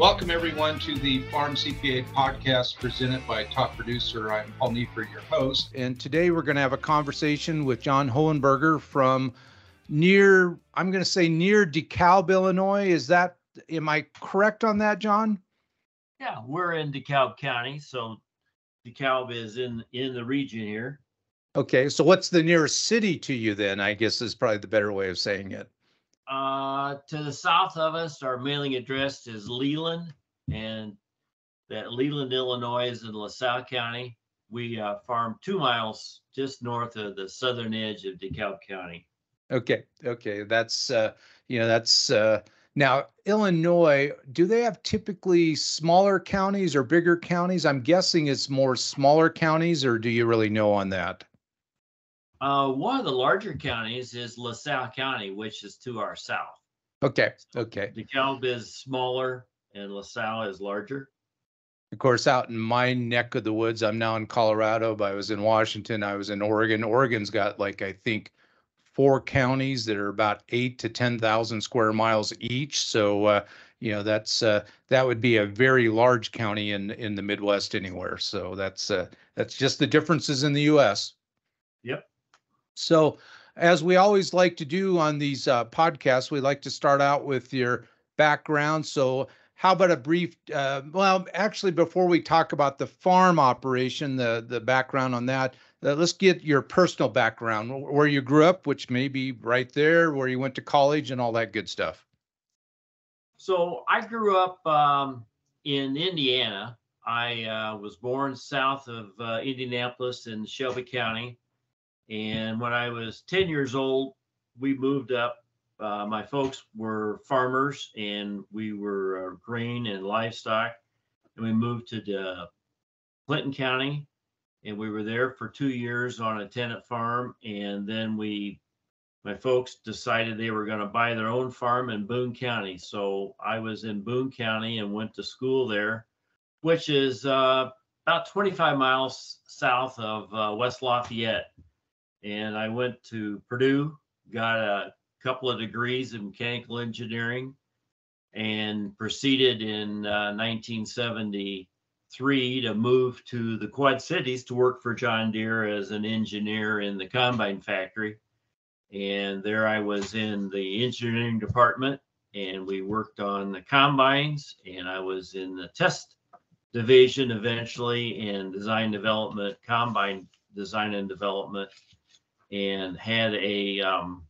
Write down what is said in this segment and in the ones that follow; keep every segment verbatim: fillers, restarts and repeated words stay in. Welcome, everyone, to the Farm C P A podcast presented by Top Producer. I'm Paul Neiffer, your host. And today we're going to have a conversation with John Hohenberger from near, I'm going to say near DeKalb, Illinois. Is that, am I correct on that, John? Yeah, we're in DeKalb County, so DeKalb is in, in the region here. Okay, so what's the nearest city to you then, I guess is probably the better way of saying it. Uh, to the south of us, our mailing address is Leland, and that Leland, Illinois is in LaSalle County. We uh, farm two miles just north of the southern edge of DeKalb County. Okay, okay, that's, uh, you know, that's, uh, now Illinois, do they have typically smaller counties or bigger counties? I'm guessing it's more smaller counties, or do you really know on that? Uh, one of the larger counties is LaSalle County, which is to our south. Okay, so okay. DeKalb is smaller and LaSalle is larger. Of course, out in my neck of the woods, I'm now in Colorado, but I was in Washington, I was in Oregon. Oregon's got like, I think, four counties that are about eight to ten thousand square miles each. So, uh, you know, that's uh, that would be a very large county in, in the Midwest anywhere. So that's, uh, that's just the differences in the U S. Yep. So as we always like to do on these uh, podcasts, we like to start out with your background. So how about a brief, uh, well, actually, before we talk about the farm operation, the, the background on that, uh, let's get your personal background, where you grew up, which may be right there, where you went to college and all that good stuff. So I grew up um, in Indiana. I uh, was born south of uh, Indianapolis in Shelby County. And when I was ten years old, we moved up. Uh, my folks were farmers, and we were uh, grain and livestock. And we moved to uh, Clinton County, and we were there for two years on a tenant farm. And then we, my folks decided they were going to buy their own farm in Boone County. So I was in Boone County and went to school there, which is uh, about twenty-five miles south of uh, West Lafayette. And I went to Purdue, got a couple of degrees in mechanical engineering, and proceeded in uh, nineteen seventy-three to move to the Quad Cities to work for John Deere as an engineer in the combine factory. And there I was in the engineering department, and we worked on the combines, and I was in the test division eventually, and design development, combine design and development. And had a um,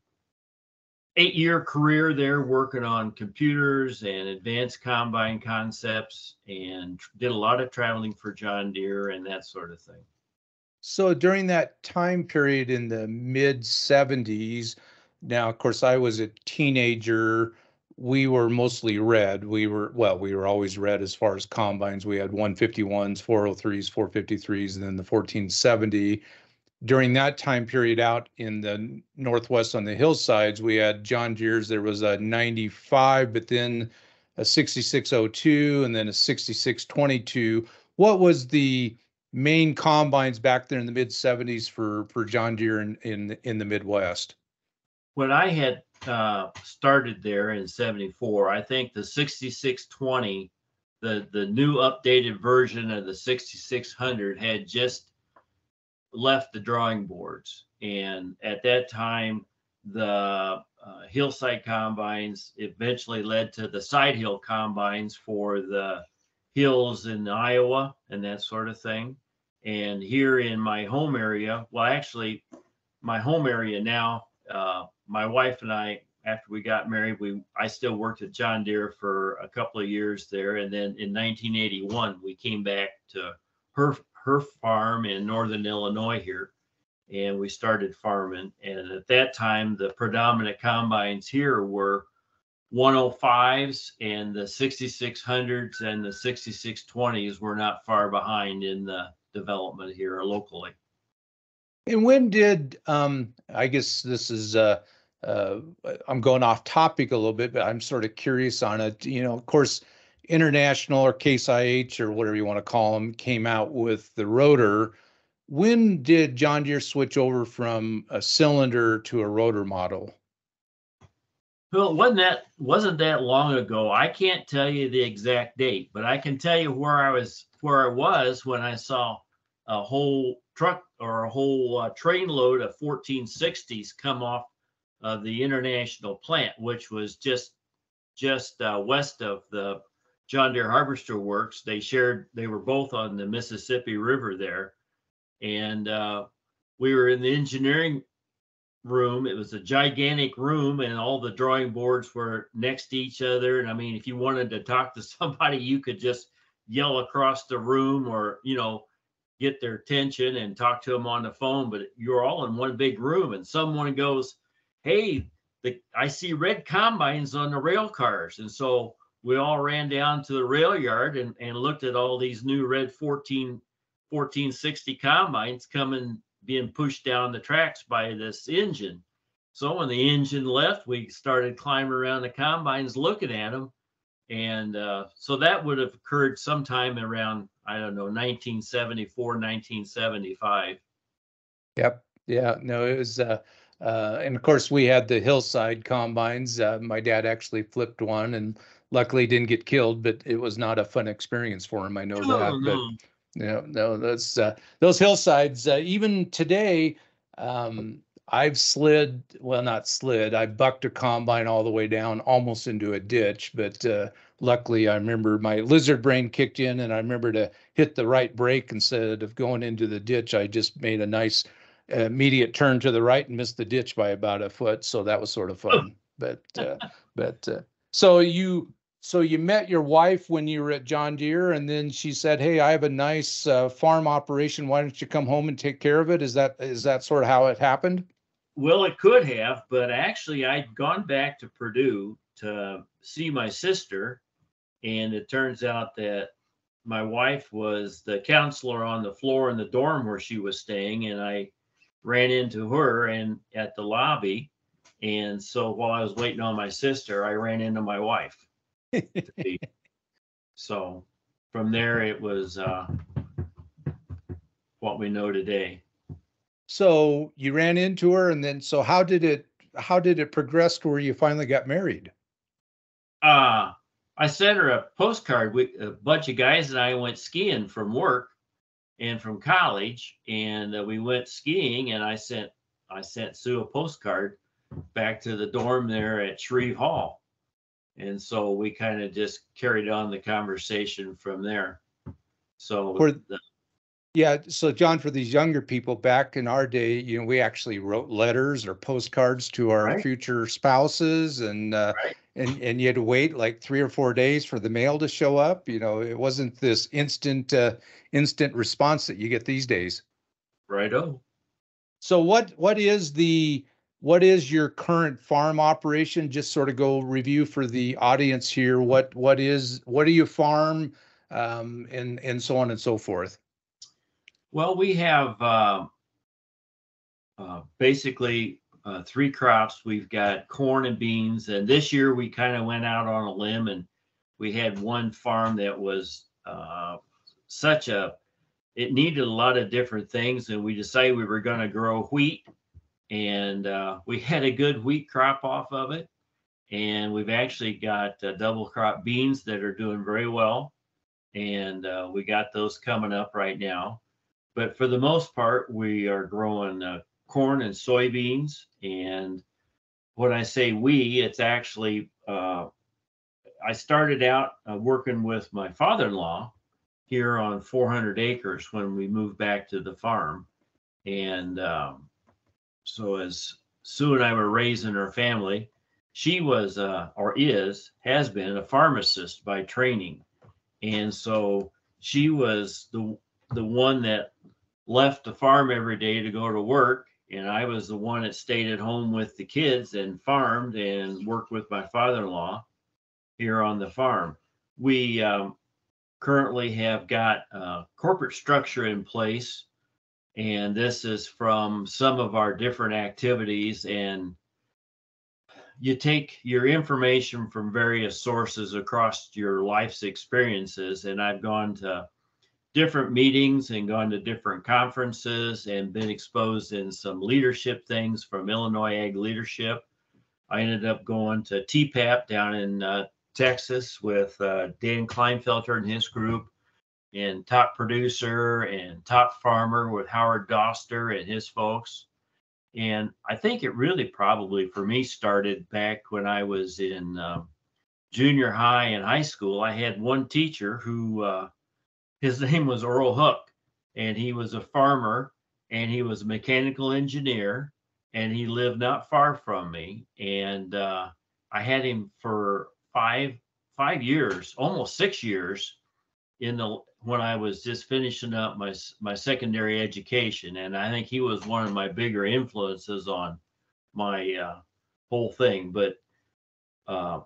eight-year career there working on computers and advanced combine concepts, and did a lot of traveling for John Deere and that sort of thing. So during that time period in the mid seventies, now, of course, I was a teenager. We were mostly red. We were, well, we were always red as far as combines. We had one fifty-ones, four oh threes, four fifty-threes, and then the fourteen seventy. During that time period out in the Northwest on the hillsides, we had John Deere's. There was a ninety-five, but then a sixty-six oh two, and then a sixty-six twenty-two. What was the main combines back there in the mid seventies for, for John Deere in, in, in the Midwest? When I had uh, started there in seventy-four, I think the sixty-six twenty, the, the new updated version of the sixty-six hundred had just left the drawing boards. And at that time, the uh, hillside combines eventually led to the side hill combines for the hills in Iowa and that sort of thing. And here in my home area, well, actually my home area now, uh, my wife and I, after we got married, we I still worked at John Deere for a couple of years there. And then in nineteen eighty-one, we came back to her her farm in northern Illinois here, and we started farming. And at that time, the predominant combines here were one oh fives, and the sixty-six hundreds and the sixty-six twenties were not far behind in the development here locally. And when did, um, I guess this is, uh, uh, I'm going off topic a little bit, but I'm sort of curious on it. You know, of course, International or Case I H or whatever you want to call them came out with the rotor. When did John Deere switch over from a cylinder to a rotor model? Well, wasn't that wasn't that long ago? I can't tell you the exact date, but I can tell you where I was where I was when I saw a whole truck or a whole uh, train load of fourteen sixties come off of the International plant, which was just just uh, west of the John Deere Harvester Works. They shared, they were both on the Mississippi River there, and uh, we were in the engineering room. It was a gigantic room, and all the drawing boards were next to each other. And I mean, if you wanted to talk to somebody, you could just yell across the room, or you know, get their attention and talk to them on the phone. But you're all in one big room, and someone goes, "Hey, the, I see red combines on the rail cars." And so we all ran down to the rail yard and and looked at all these new red fourteen, fourteen sixty combines coming, being pushed down the tracks by this engine. So when the engine left, we started climbing around the combines looking at them. And uh, so that would have occurred sometime around, I don't know, nineteen seventy-four, nineteen seventy-five. Yep. Yeah. No, it was, uh, uh, and of course, we had the hillside combines. Uh, my dad actually flipped one and luckily didn't get killed, but it was not a fun experience for him. I know oh, that. No. But, Yeah, no, that's uh, those hillsides. Uh, even today, um, I've slid, well, not slid, I bucked a combine all the way down almost into a ditch. But uh, luckily, I remember my lizard brain kicked in, and I remember to hit the right brake instead of going into the ditch. I just made a nice uh, immediate turn to the right and missed the ditch by about a foot. So that was sort of fun. But uh, but uh, so you. So you met your wife when you were at John Deere, and then she said, "Hey, I have a nice uh, farm operation. Why don't you come home and take care of it?" Is that is that sort of how it happened? Well, it could have, but actually I'd gone back to Purdue to see my sister, and it turns out that my wife was the counselor on the floor in the dorm where she was staying, and I ran into her and at the lobby, and so while I was waiting on my sister, I ran into my wife. So from there it was uh, what we know today. So you ran into her, and then so how did it how did it progress to where you finally got married? Uh, I sent her a postcard. We, a bunch of guys and I went skiing from work and from college, and uh, we went skiing, and I sent I sent Sue a postcard back to the dorm there at Shreve Hall. And so we kind of just carried on the conversation from there. So, for, the, yeah. So, John, for these younger people, back in our day, you know, we actually wrote letters or postcards to our right. future spouses, and uh, right. and and you had to wait like three or four days for the mail to show up. You know, it wasn't this instant uh, instant response that you get these days. Righto. So, what what is the What is your current farm operation? Just sort of go review for the audience here. What what is what do you farm, um, and and so on and so forth? Well, we have uh, uh, basically uh, three crops. We've got corn and beans, and this year we kind of went out on a limb, and we had one farm that was uh, such a it needed a lot of different things, and we decided we were going to grow wheat. And uh, we had a good wheat crop off of it. And we've actually got uh, double crop beans that are doing very well. And uh, we got those coming up right now. But for the most part, we are growing uh, corn and soybeans. And when I say we, it's actually, uh, I started out uh, working with my father-in-law here on four hundred acres when we moved back to the farm. And um, so as Sue and I were raising her family, she was uh, or is, has been a pharmacist by training. And so she was the the one that left the farm every day to go to work. And I was the one that stayed at home with the kids and farmed and worked with my father-in-law here on the farm. We um, currently have got a corporate structure in place. And this is from some of our different activities, and you take your information from various sources across your life's experiences. And I've gone to different meetings and gone to different conferences and been exposed in some leadership things from Illinois Ag Leadership. I ended up going to T P A P down in uh, Texas with uh, Dan Klinefelter and his group, and Top Producer and Top Farmer with Howard Doster and his folks. And I think it really probably for me started back when I was in uh, junior high and high school. I had one teacher who, uh, his name was Earl Hook, and he was a farmer and he was a mechanical engineer, and he lived not far from me. And uh, I had him for five, five years, almost six years in the when I was just finishing up my my secondary education. And I think he was one of my bigger influences on my uh, whole thing. But uh,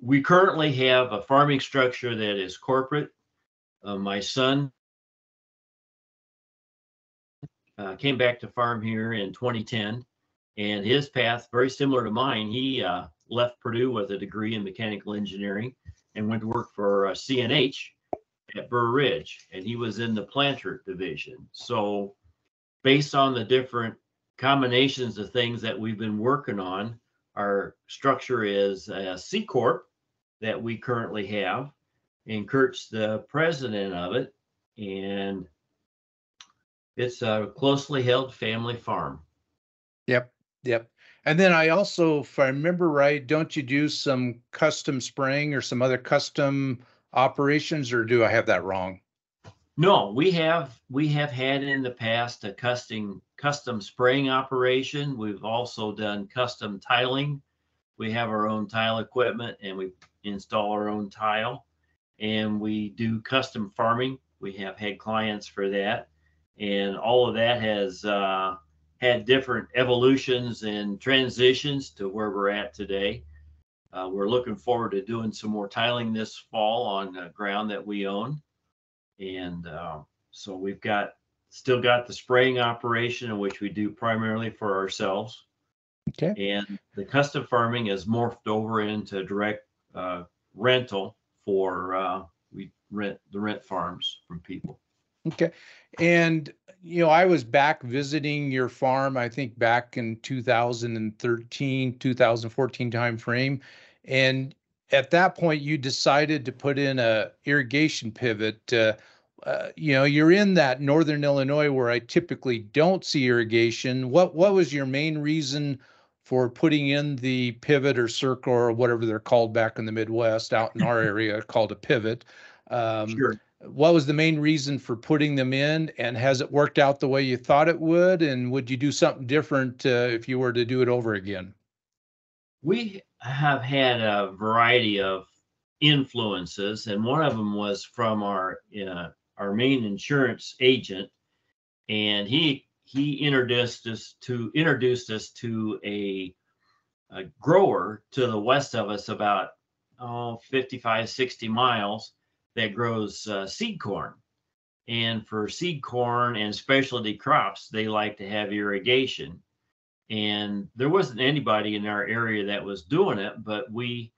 we currently have a farming structure that is corporate. Uh, my son uh, came back to farm here in twenty ten, and his path, very similar to mine, he uh, left Purdue with a degree in mechanical engineering and went to work for uh, C N H. At Burr Ridge, and he was in the planter division. So based on the different combinations of things that we've been working on, our structure is a C Corp that we currently have, and Kurt's the president of it, and it's a closely held family farm. Yep, yep. And then I also, if I remember right, don't you do some custom spraying or some other custom operations, or do I have that wrong? No, we have we have had in the past a custom custom spraying operation. We've also done custom tiling. We have our own tile equipment, and we install our own tile, and we do custom farming. We have had clients for that, and all of that has uh, had different evolutions and transitions to where we're at today. Uh, we're looking forward to doing some more tiling this fall on uh, ground that we own. And uh, so we've got still got the spraying operation, in which we do primarily for ourselves. Okay. And the custom farming has morphed over into direct uh, rental for uh, we rent the rent farms from people. Okay. And, you know, I was back visiting your farm, I think back in two thousand thirteen, two thousand fourteen timeframe. And at that point, you decided to put in a irrigation pivot. Uh, uh, you know, you're in that northern Illinois where I typically don't see irrigation. What what was your main reason for putting in the pivot or circle or whatever they're called back in the Midwest, out in our area called a pivot? Um, sure. What was the main reason for putting them in, and has it worked out the way you thought it would? And would you do something different uh, if you were to do it over again? We have had a variety of influences, and one of them was from our uh, our main insurance agent, and he he introduced us to introduced us to a, a grower to the west of us, about oh fifty-five, sixty miles, that grows uh, seed corn. And for seed corn and specialty crops, they like to have irrigation. And there wasn't anybody in our area that was doing it, but we,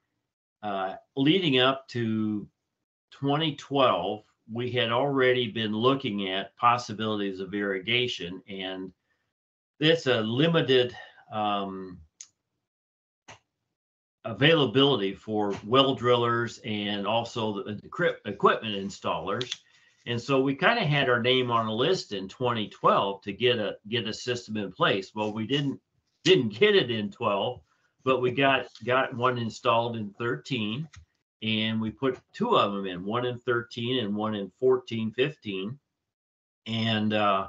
uh, leading up to twenty twelve, we had already been looking at possibilities of irrigation. And that's a limited um, availability for well drillers and also the equipment installers. And so we kind of had our name on a list in twenty twelve to get a get a system in place. Well, we didn't didn't get it in twelve, but we got got one installed in thirteen, and we put two of them in, one in thirteen and one in fourteen, fifteen. And uh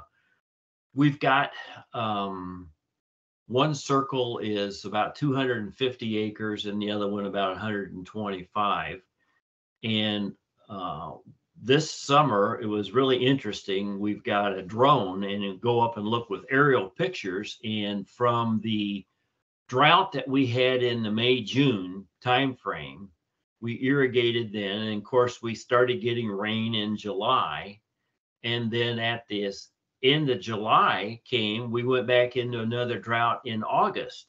we've got um one circle is about two hundred fifty acres, and the other one about one hundred twenty-five. And uh, this summer, it was really interesting. We've got a drone, and it'll go up and look with aerial pictures. And from the drought that we had in the May, June timeframe, we irrigated then. And of course, we started getting rain in July. And then at this end of July came, we went back into another drought in August,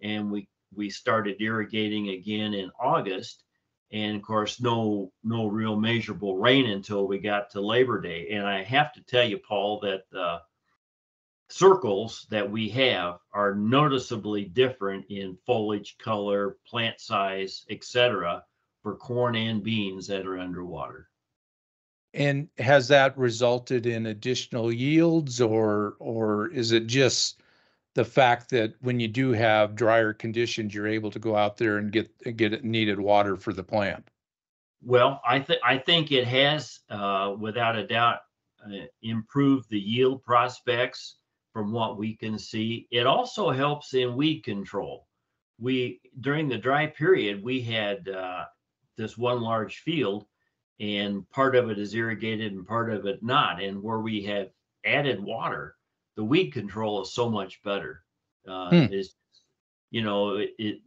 and we we started irrigating again in August, and of course no no real measurable rain until we got to Labor Day. And I have to tell you, Paul, that uh, circles that we have are noticeably different in foliage, color, plant size, et cetera, for corn and beans that are underwater. And has that resulted in additional yields, or or is it just the fact that when you do have drier conditions, you're able to go out there and get get needed water for the plant? Well, I think I think it has, uh, without a doubt, uh, improved the yield prospects from what we can see. It also helps in weed control. We during the dry period, we had uh, this one large field, and part of it is irrigated and part of it not. And where we have added water, the weed control is so much better. Uh, hmm. Is you know it, it,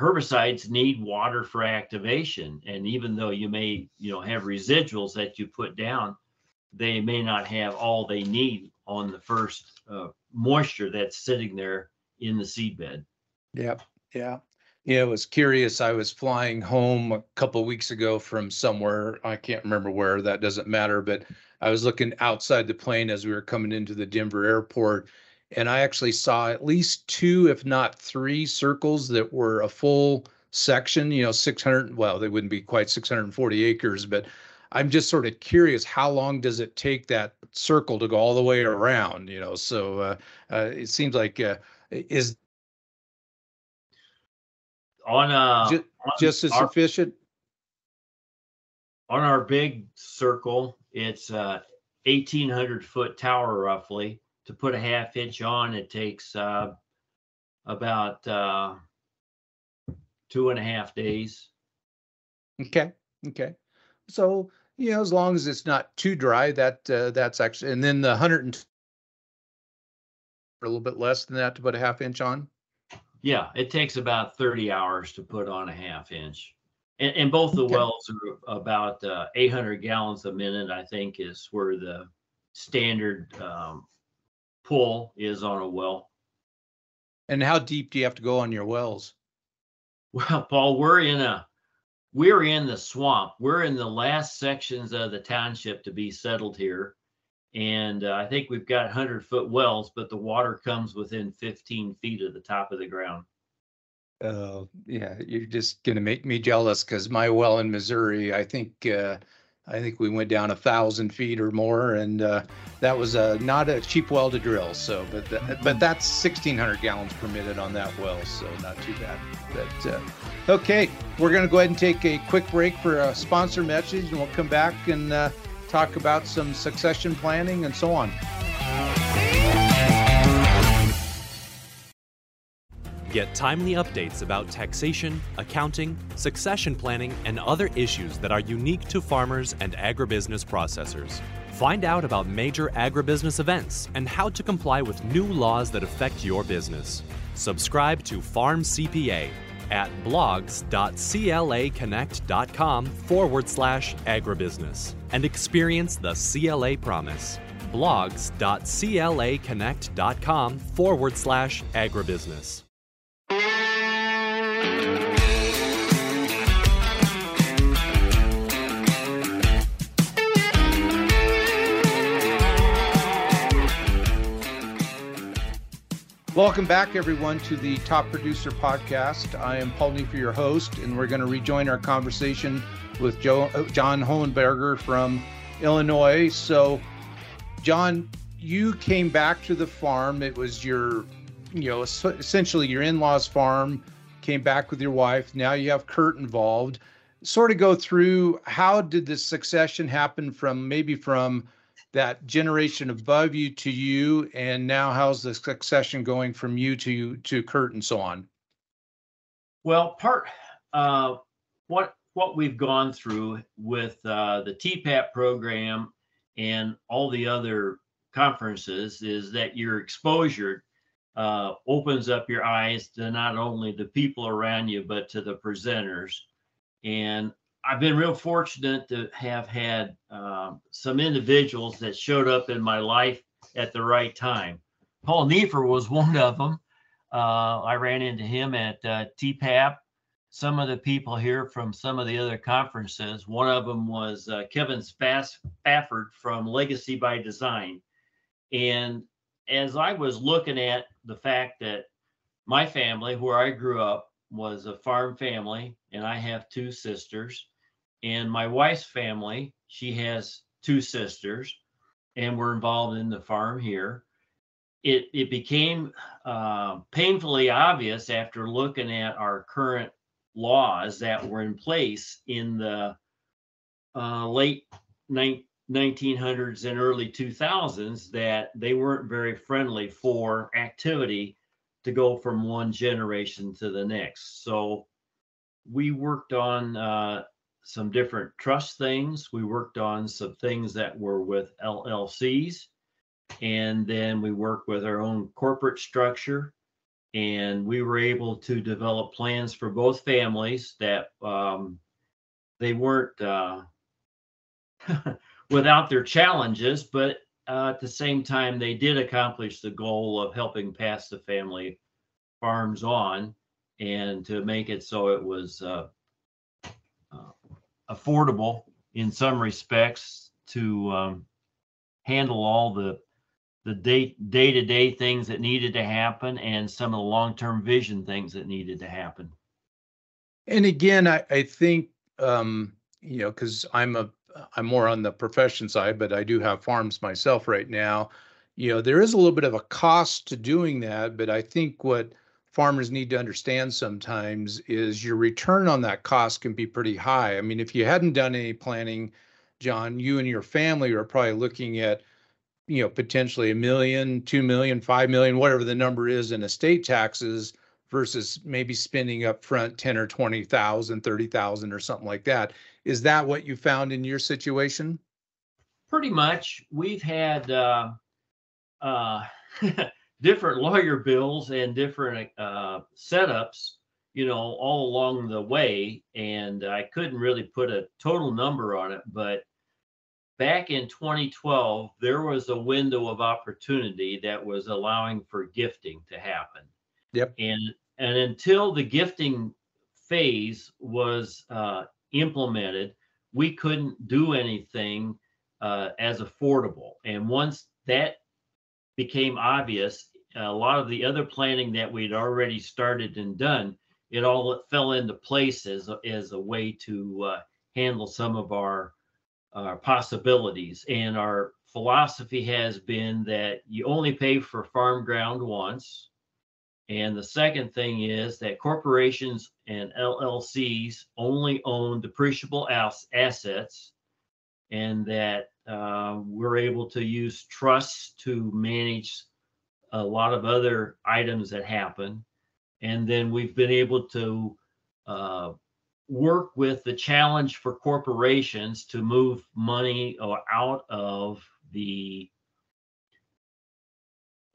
herbicides need water for activation, and even though you may you know have residuals that you put down, they may not have all they need on the first uh, moisture that's sitting there in the seed bed. Yep. Yeah. Yeah, I was curious. I was flying home a couple of weeks ago from somewhere. I can't remember where, that doesn't matter, but I was looking outside the plane as we were coming into the Denver airport, and I actually saw at least two, if not three, circles that were a full section, you know, six hundred, well, they wouldn't be quite six hundred forty acres, but I'm just sort of curious, how long does it take that circle to go all the way around, you know? So uh, uh, it seems like, uh, is On, uh, just, on just as our, sufficient on our big circle, it's uh eighteen hundred foot tower roughly. To put a half inch on, it takes uh about uh two and a half days. Okay, okay. So you know, as long as it's not too dry, that uh, that's actually, and then the one hundred a little bit less than that to put a half inch on. Yeah, it takes about thirty hours to put on a half inch. And, and both the okay. wells are about uh, eight hundred gallons a minute, I think, is where the standard um, pull is on a well. And how deep do you have to go on your wells? Well, Paul, we're in a we're in the swamp. We're in the last sections of the township to be settled here. And uh, I think we've got one hundred foot wells, but the water comes within fifteen feet of the top of the ground. Oh, uh, yeah, you're just going to make me jealous, because my well in Missouri, I think uh, I think we went down a thousand feet or more, and uh, that was uh, not a cheap well to drill. So, but that, but that's sixteen hundred gallons permitted on that well, so not too bad. But uh, okay, we're going to go ahead and take a quick break for a sponsor message, and we'll come back and Uh, talk about some succession planning and so on. Get timely updates about taxation, accounting, succession planning, and other issues that are unique to farmers and agribusiness processors. Find out about major agribusiness events and how to comply with new laws that affect your business. Subscribe to Farm C P A at blogs.claconnect.com forward slash agribusiness and experience the C L A promise. blogs.claconnect.com forward slash agribusiness. Welcome back, everyone, to the Top Producer Podcast. I am Paul Neiffer, your host, and we're going to rejoin our conversation with Joe, John Hohenberger from Illinois. So, John, you came back to the farm. It was your, you know, essentially your in-laws' farm, came back with your wife. Now you have Kurt involved. Sort of go through, how did the succession happen from maybe from that generation above you to you, and now how's the succession going from you to to Kurt and so on? Well, part uh, what what we've gone through with uh, the T P A P program and all the other conferences is that your exposure uh, opens up your eyes to not only the people around you but to the presenters. And I've been real fortunate to have had um, some individuals that showed up in my life at the right time. Paul Neiffer was one of them. Uh, I ran into him at uh, T P A P. Some of the people here from some of the other conferences. One of them was uh, Kevin Spafford from Legacy by Design. And as I was looking at the fact that my family, where I grew up, was a farm family, and I have two sisters, and my wife's family, she has two sisters, and we're involved in the farm here. It, it became uh, painfully obvious after looking at our current laws that were in place in the uh, late nineteen hundreds and early two thousands that they weren't very friendly for activity to go from one generation to the next. So we worked on uh, some different trust things. We worked on some things that were with L L Cs. And then we worked with our own corporate structure. And we were able to develop plans for both families that um, they weren't uh, without their challenges, but Uh, at the same time, they did accomplish the goal of helping pass the family farms on and to make it so it was uh, uh, affordable in some respects to um, handle all the the day, day-to-day things that needed to happen and some of the long-term vision things that needed to happen. And again, I, I think, um, you know, because I'm a I'm more on the profession side, but I do have farms myself right now. You know, there is a little bit of a cost to doing that, but I think what farmers need to understand sometimes is your return on that cost can be pretty high. I mean, if you hadn't done any planning, John, you and your family are probably looking at, you know, potentially a million, two million, five million, whatever the number is in estate taxes versus maybe spending up front ten or twenty thousand, thirty thousand or something like that. Is that what you found in your situation? Pretty much. We've had uh, uh, different lawyer bills and different uh, setups, you know, all along the way. And I couldn't really put a total number on it. But back in twenty twelve, there was a window of opportunity that was allowing for gifting to happen. Yep. And and until the gifting phase was uh, implemented, we couldn't do anything uh, as affordable. And once that became obvious, a lot of the other planning that we'd already started and done, it all fell into place as a, as a way to uh, handle some of our uh, possibilities. And our philosophy has been that you only pay for farm ground once. And the second thing is that corporations and L L Cs only own depreciable assets, and that uh, we're able to use trusts to manage a lot of other items that happen. And then we've been able to uh, work with the challenge for corporations to move money out of the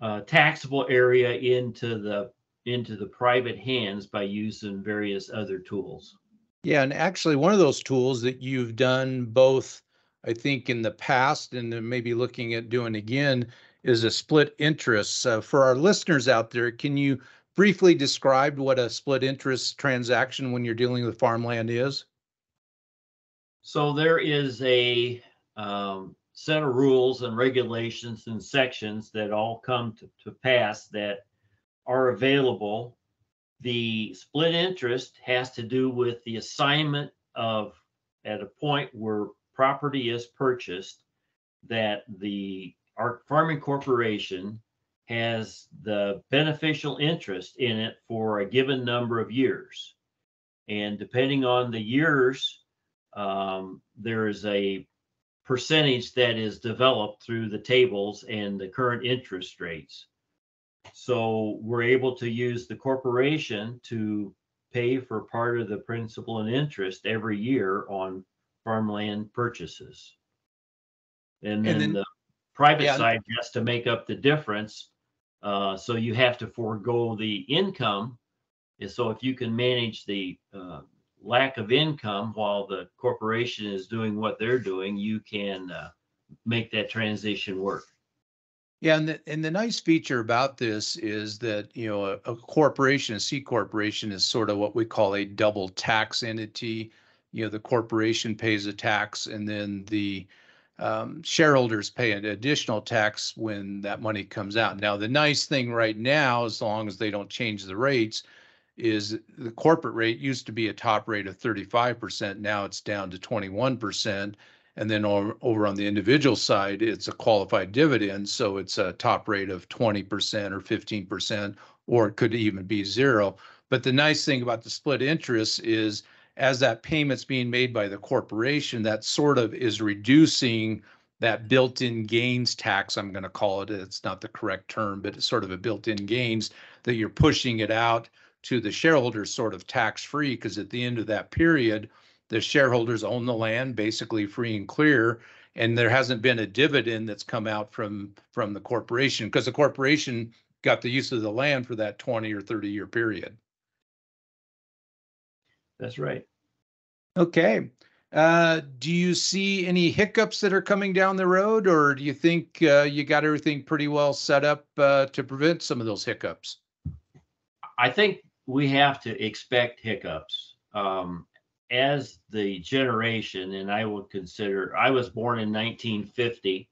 Uh, taxable area into the into the private hands by using various other tools. Yeah, and actually one of those tools that you've done both, I think, in the past and then maybe looking at doing again is a split interest. Uh, for our listeners out there, can you briefly describe what a split interest transaction when you're dealing with farmland is? So there is a um, set of rules and regulations and sections that all come to, to pass that are available. The split interest has to do with the assignment of, at a point where property is purchased, that the our farming corporation has the beneficial interest in it for a given number of years. And depending on the years, um, there is a percentage that is developed through the tables and the current interest rates. So we're able to use the corporation to pay for part of the principal and interest every year on farmland purchases. And then, and then the private yeah. side has to make up the difference. Uh, so you have to forego the income. And so if you can manage the uh, lack of income while the corporation is doing what they're doing, you can uh, make that transition work. Yeah, and the, and the nice feature about this is that, you know, a, a corporation, a C corporation, is sort of what we call a double tax entity. You know, the corporation pays a tax, and then the um, shareholders pay an additional tax when that money comes out. Now, the nice thing right now, as long as they don't change the rates, is the corporate rate used to be a top rate of thirty-five percent. Now it's down to twenty-one percent. And then over on the individual side, it's a qualified dividend. So it's a top rate of twenty percent or fifteen percent, or it could even be zero. But the nice thing about the split interest is as that payment's being made by the corporation, that sort of is reducing that built-in gains tax, I'm going to call it. It's not the correct term, but it's sort of a built-in gains that you're pushing it out to the shareholders sort of tax-free, because at the end of that period, the shareholders own the land, basically free and clear, and there hasn't been a dividend that's come out from, from the corporation, because the corporation got the use of the land for that twenty or thirty year period. That's right. Okay. Uh, do you see any hiccups that are coming down the road, or do you think uh, you got everything pretty well set up uh, to prevent some of those hiccups? I think we have to expect hiccups. Um, As the generation, and I would consider, I was born in nineteen fifty,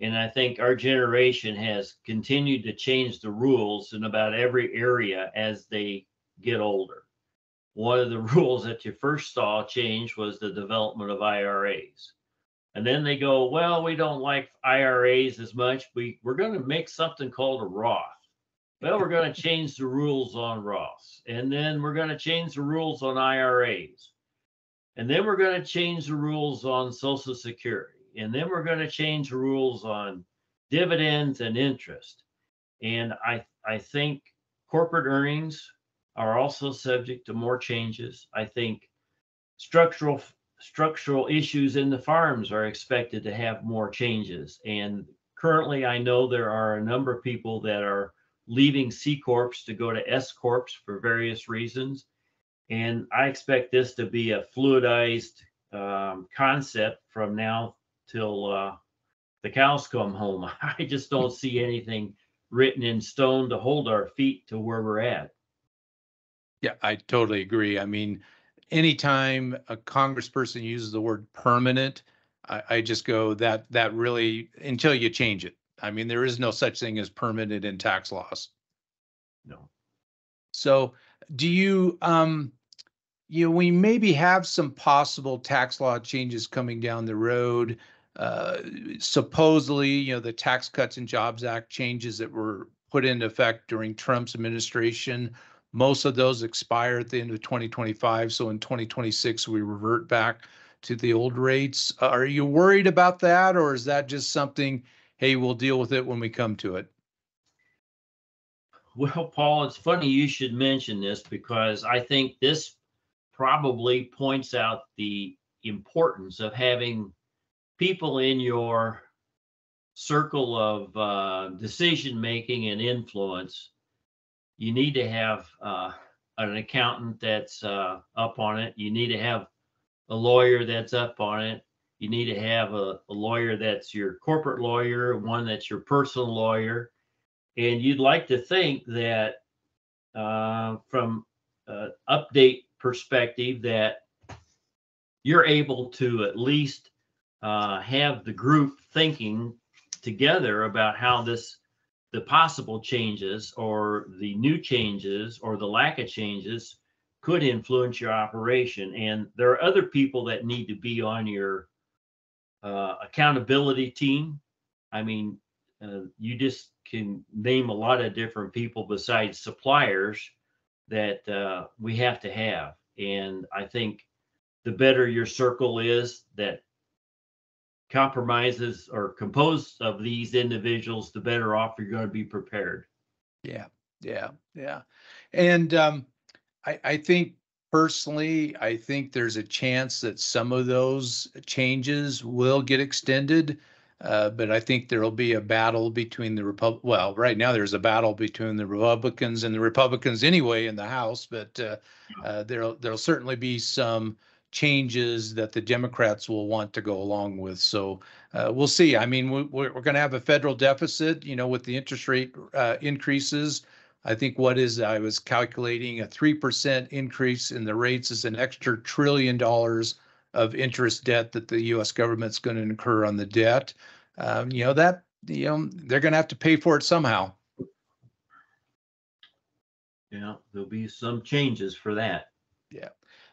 and I think our generation has continued to change the rules in about every area as they get older. One of the rules that you first saw change was the development of I R As. And then they go, well, we don't like I R As as much. We, we're going to make something called a Roth. Well, we're going to change the rules on Roths. And then we're going to change the rules on I R As. And then we're going to change the rules on Social Security. And then we're going to change the rules on dividends and interest. And I, I think corporate earnings are also subject to more changes. I think structural, structural issues in the farms are expected to have more changes. And currently, I know there are a number of people that are leaving C Corps to go to S Corps for various reasons. And I expect this to be a fluidized um, concept from now till uh, the cows come home. I just don't see anything written in stone to hold our feet to where we're at. Yeah, I totally agree. I mean, anytime a congressperson uses the word permanent, I, I just go that that really, until you change it. I mean, there is no such thing as permanent in tax laws. No. So do you, um, you know, we maybe have some possible tax law changes coming down the road. Uh, supposedly, you know, the Tax Cuts and Jobs Act changes that were put into effect during Trump's administration, most of those expire at the end of twenty twenty-five. So in twenty twenty-six, we revert back to the old rates. Are you worried about that, or is that just something, hey, we'll deal with it when we come to it? Well, Paul, it's funny you should mention this, because I think this probably points out the importance of having people in your circle of uh, decision-making and influence. You need to have uh, an accountant that's uh, up on it. You need to have a lawyer that's up on it. You need to have a, a lawyer that's your corporate lawyer, one that's your personal lawyer. And you'd like to think that uh, from an update perspective that you're able to at least uh, have the group thinking together about how this, the possible changes or the new changes or the lack of changes could influence your operation. And there are other people that need to be on your uh, accountability team. I mean, uh, you just can name a lot of different people besides suppliers that uh, we have to have. And I think the better your circle is that compromises or composed of these individuals, the better off you're going to be prepared. Yeah, yeah, yeah. And um, I, I think personally, I think there's a chance that some of those changes will get extended. Uh, but I think there'll be a battle between the Repub- well, right now there's a battle between the Republicans and the Republicans anyway in the House, but uh, uh, there'll there'll certainly be some changes that the Democrats will want to go along with. So uh, we'll see. I mean, we, we're going to have a federal deficit, you know, with the interest rate uh, increases. I think what is, I was calculating a three percent increase in the rates is an extra trillion dollars of interest debt that the U S government's going to incur on the debt. Um, you know, that, you know, they're going to have to pay for it somehow. Yeah, there'll be some changes for that. Yeah.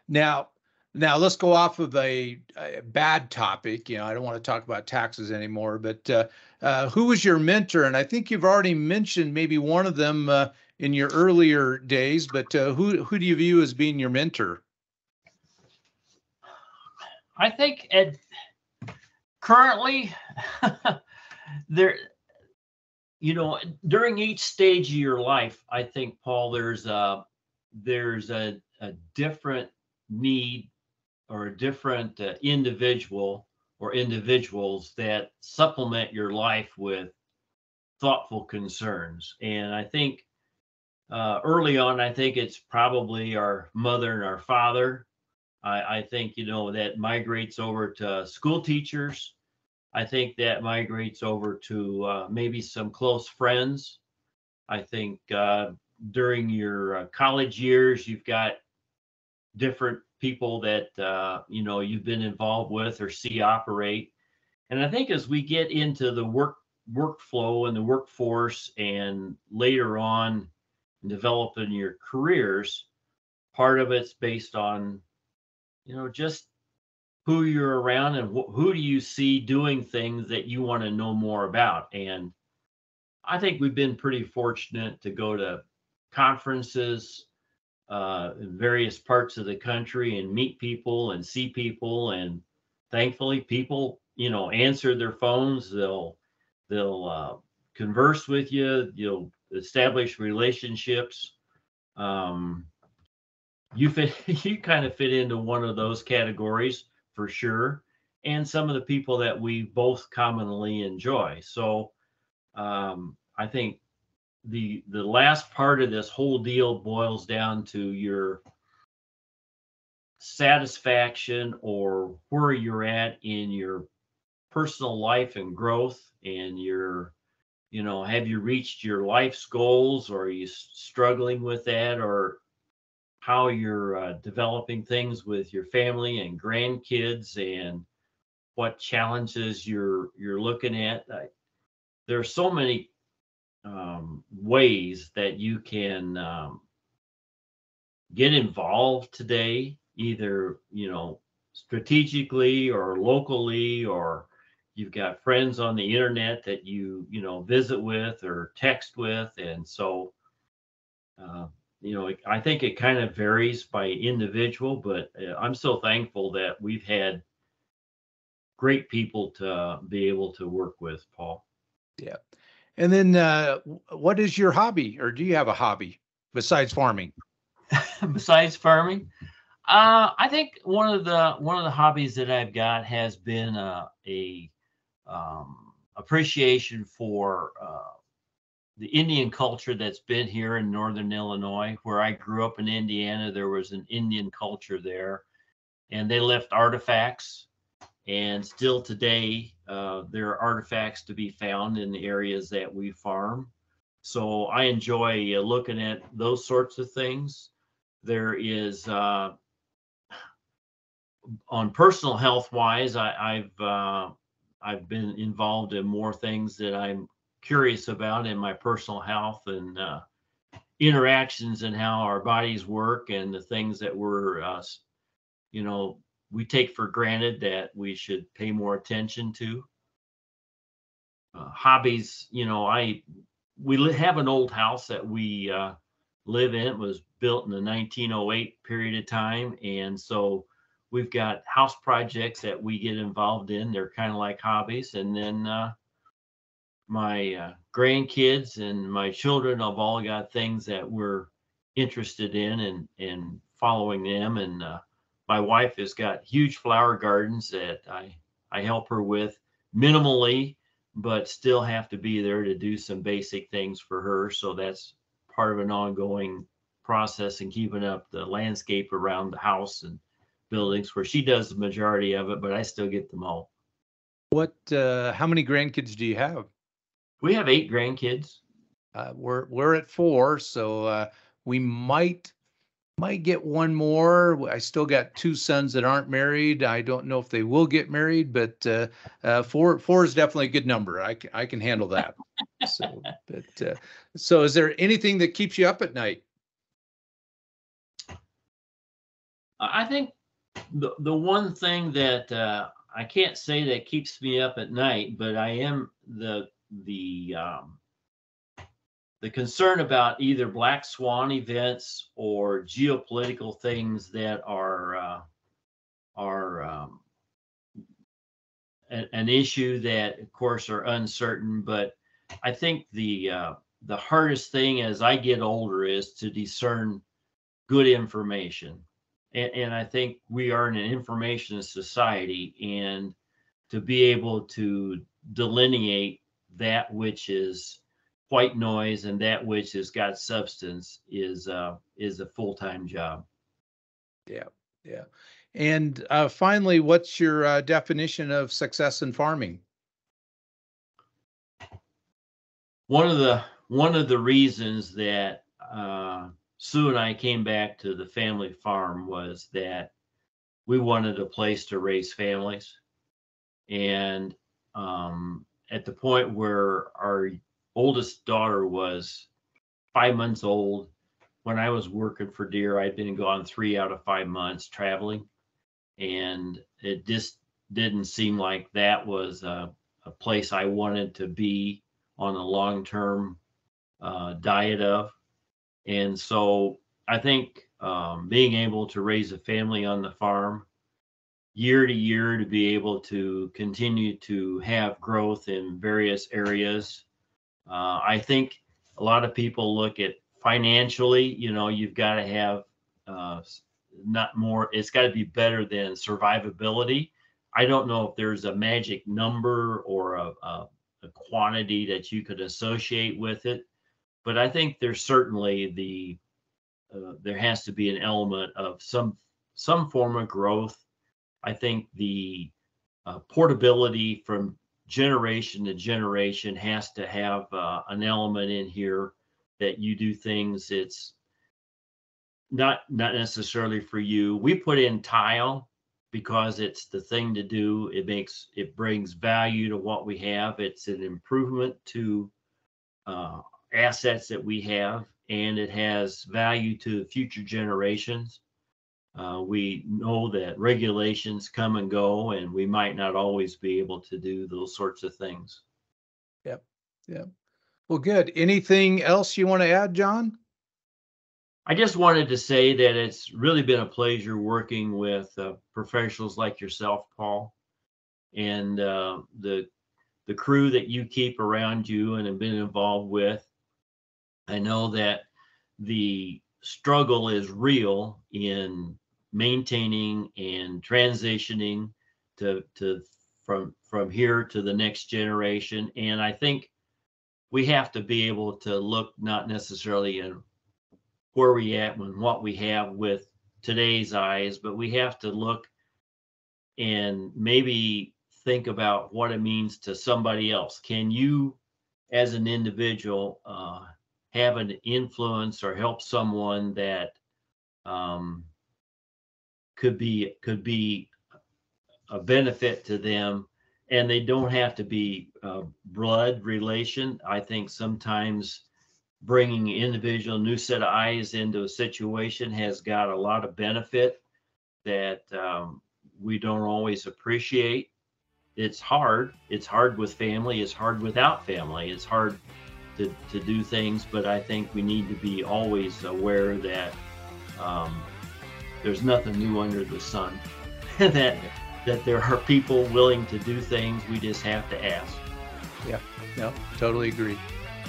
Now, now let's go off of a, a bad topic. You know, I don't want to talk about taxes anymore, but uh, uh, who was your mentor? And I think you've already mentioned maybe one of them uh, in your earlier days, but uh, who, who do you view as being your mentor? I think at currently there, you know, during each stage of your life, I think, Paul, there's a, there's a, a different need or a different uh, individual or individuals that supplement your life with thoughtful concerns. And I think uh, early on, I think it's probably our mother and our father. I, I think, you know, that migrates over to school teachers. I think that migrates over to uh, maybe some close friends. I think uh, during your uh, college years, you've got different people that, uh, you know, you've been involved with or see operate. And I think as we get into the work workflow and the workforce and later on developing your careers, part of it's based on, you know, just who you're around and wh who do you see doing things that you want to know more about. And I think we've been pretty fortunate to go to conferences uh, in various parts of the country and meet people and see people. And thankfully, people, you know, answer their phones. They'll they'll uh, converse with you. You'll establish relationships. Um, You fit, you kind of fit into one of those categories for sure, and some of the people that we both commonly enjoy. So um, I think the the last part of this whole deal boils down to your satisfaction or where you're at in your personal life and growth, and your, you know, have you reached your life's goals, or are you struggling with that, or how you're uh, developing things with your family and grandkids, and what challenges you're you're looking at. I, there are so many um, ways that you can um, get involved today, either, you know, strategically or locally, or you've got friends on the internet that you, you know, visit with or text with. And so, uh, you know, I think it kind of varies by individual, but I'm so thankful that we've had great people to be able to work with, Paul. Yeah. And then uh, what is your hobby, or do you have a hobby besides farming? Besides farming? Uh, I think one of the one of the hobbies that I've got has been uh, a um, appreciation for uh, the Indian culture that's been here in Northern Illinois. Where I grew up in Indiana, there was an Indian culture there, and they left artifacts. And still today, uh, there are artifacts to be found in the areas that we farm. So I enjoy uh, looking at those sorts of things. There is, uh, on personal health wise, I, I've uh, I've been involved in more things that I'm curious about in my personal health, and uh, interactions and how our bodies work, and the things that we're, uh, you know, we take for granted that we should pay more attention to. Uh, hobbies, you know, I we have an old house that we uh, live in. It was built in the nineteen oh eight period of time, and so we've got house projects that we get involved in. They're kind of like hobbies. And then uh, my uh, grandkids and my children have all got things that we're interested in, and, and following them. And uh, my wife has got huge flower gardens that I, I help her with minimally, but still have to be there to do some basic things for her. So that's part of an ongoing process, and keeping up the landscape around the house and buildings, where she does the majority of it, but I still get them all. What, uh, how many grandkids do you have? We have eight grandkids. Uh, we're we're at four, so uh, we might might get one more. I still got two sons that aren't married. I don't know if they will get married, but uh, uh, four four is definitely a good number. I can, I can handle that. So, but uh, so is there anything that keeps you up at night? I think the the one thing that uh, I can't say that keeps me up at night, but I am the the um, the concern about either black swan events or geopolitical things that are uh, are um, a, an issue that, of course, are uncertain. But I think the uh, the hardest thing as I get older is to discern good information. And, and I think we are in an information society, and to be able to delineate that which is white noise and that which has got substance is uh, is a full-time job. Yeah, yeah. And uh, finally, what's your uh, definition of success in farming? One of the one of the reasons that uh, Sue and I came back to the family farm was that we wanted a place to raise families, and um, at the point where our oldest daughter was five months old, when I was working for Deere, I'd been gone three out of five months traveling, and it just didn't seem like that was a, a place I wanted to be on a long-term uh, diet of. And so I think um, being able to raise a family on the farm year to year, to be able to continue to have growth in various areas. Uh, I think a lot of people look at financially, you know, you've got to have uh, not more, it's got to be better than survivability. I don't know if there's a magic number or a, a, a quantity that you could associate with it, but I think there's certainly the, uh, there has to be an element of some, some form of growth. I think the uh, portability from generation to generation has to have uh, an element in here that you do things. It's not not necessarily for you. We put in tile because it's the thing to do. It makes it brings value to what we have. It's an improvement to uh, assets that we have, and it has value to future generations. Uh, we know that regulations come and go, and we might not always be able to do those sorts of things. Yep. Yep. Well, good. Anything else you want to add, John? I just wanted to say that it's really been a pleasure working with uh, professionals like yourself, Paul, and uh, the the crew that you keep around you and have been involved with. I know that the struggle is real in maintaining and transitioning to to from from here to the next generation, and I think we have to be able to look not necessarily at where we at and what we have with today's eyes, but we have to look and maybe think about what it means to somebody else. Can you, as an individual, uh, have an influence or help someone that um, could be could be a benefit to them, and they don't have to be uh, blood relation. I think sometimes bringing individual new set of eyes into a situation has got a lot of benefit that um, we don't always appreciate. It's hard. It's hard with family. It's hard without family. It's hard To, to do things, but I think we need to be always aware that um, there's nothing new under the sun, that that there are people willing to do things. We just have to ask. Yeah, yeah, totally agree.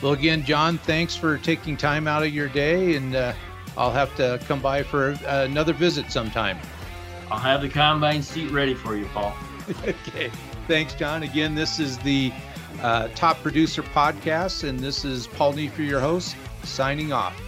Well, again, John, thanks for taking time out of your day, and uh, I'll have to come by for uh, another visit sometime. I'll have the combine seat ready for you, Paul. Okay, thanks, John. Again, this is the Uh, Top Producer Podcast, and this is Paul Neiffer, your host, signing off.